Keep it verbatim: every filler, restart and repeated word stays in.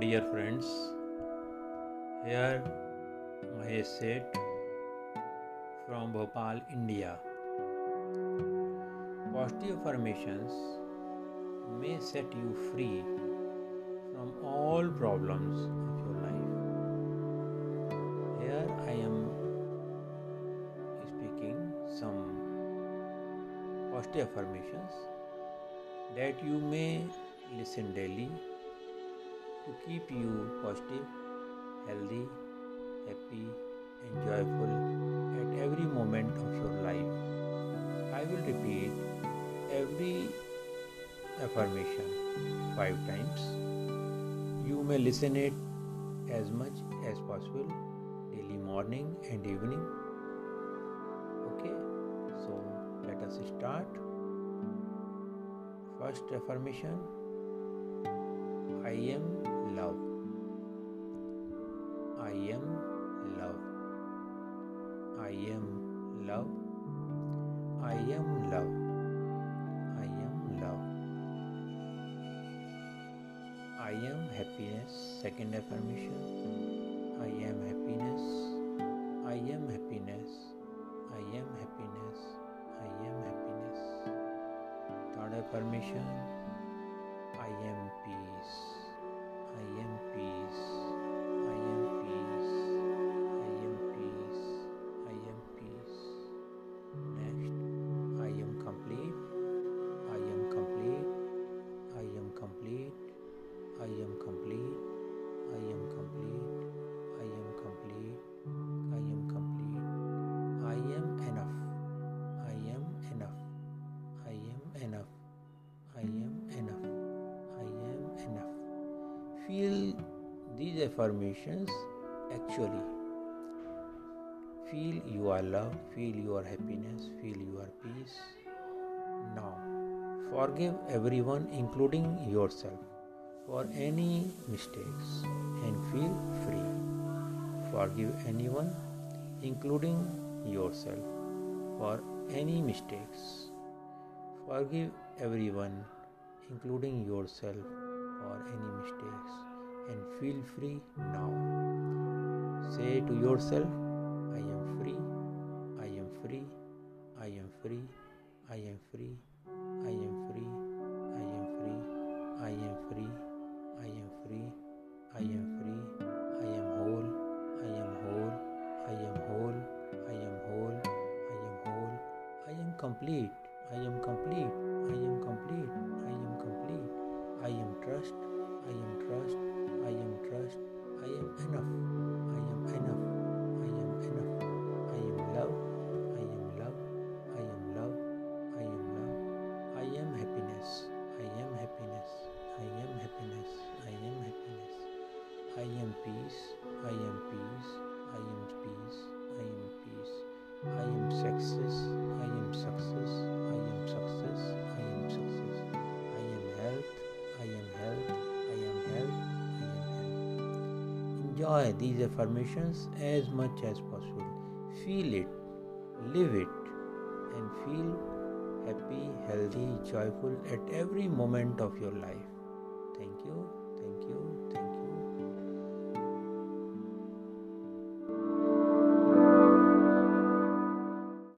dear friends, here Mahesh Seth from Bhopal, India. Positive affirmations may set you free from all problems of your life. Here I am speaking some positive affirmations that you may listen daily to keep you positive, healthy, happy and joyful at every moment of your life. I will repeat every affirmation five times. You may listen it as much as possible daily morning and evening. Okay, so let us start. First affirmation, I am love. I am love. I am love. I am love. I am love. I am happiness. Second affirmation. I am happiness. I am happiness. I am happiness. I am happiness. Third affirmation. I am peace. I am peace. I am peace. I am peace. I am peace. Next, I am complete. I am complete. I am complete. I am complete. I am complete. I am complete. I am complete. I am enough. I am enough. I am enough. I am enough. I am enough. Feel these affirmations actually. Feel you are love, feel your happiness, feel your peace. Now, forgive everyone including yourself for any mistakes and feel free. Forgive anyone including yourself for any mistakes. Forgive everyone including yourself for any mistakes and feel free now. Say to yourself, I am free, I am free, I am free, I am free, I am free, I am free, I am free, I am free, I am free, I am whole, I am whole, I am whole, I am whole, I am whole, I am complete, I am complete, I am complete, I am complete, I am trust, I am trust, I am trust, I am enough, I am enough, I am enough, I am love, I am love, I am love, I am love, I am happiness, I am happiness, I am happiness, I am happiness, I am peace, I am peace, I am peace, I am peace, I am success, I am success, I am success, I am success, I am health, I am health, I am health, I am health. Enjoy these affirmations as much as possible. Feel it, live it, and feel happy, healthy, joyful at every moment of your life. Thank you.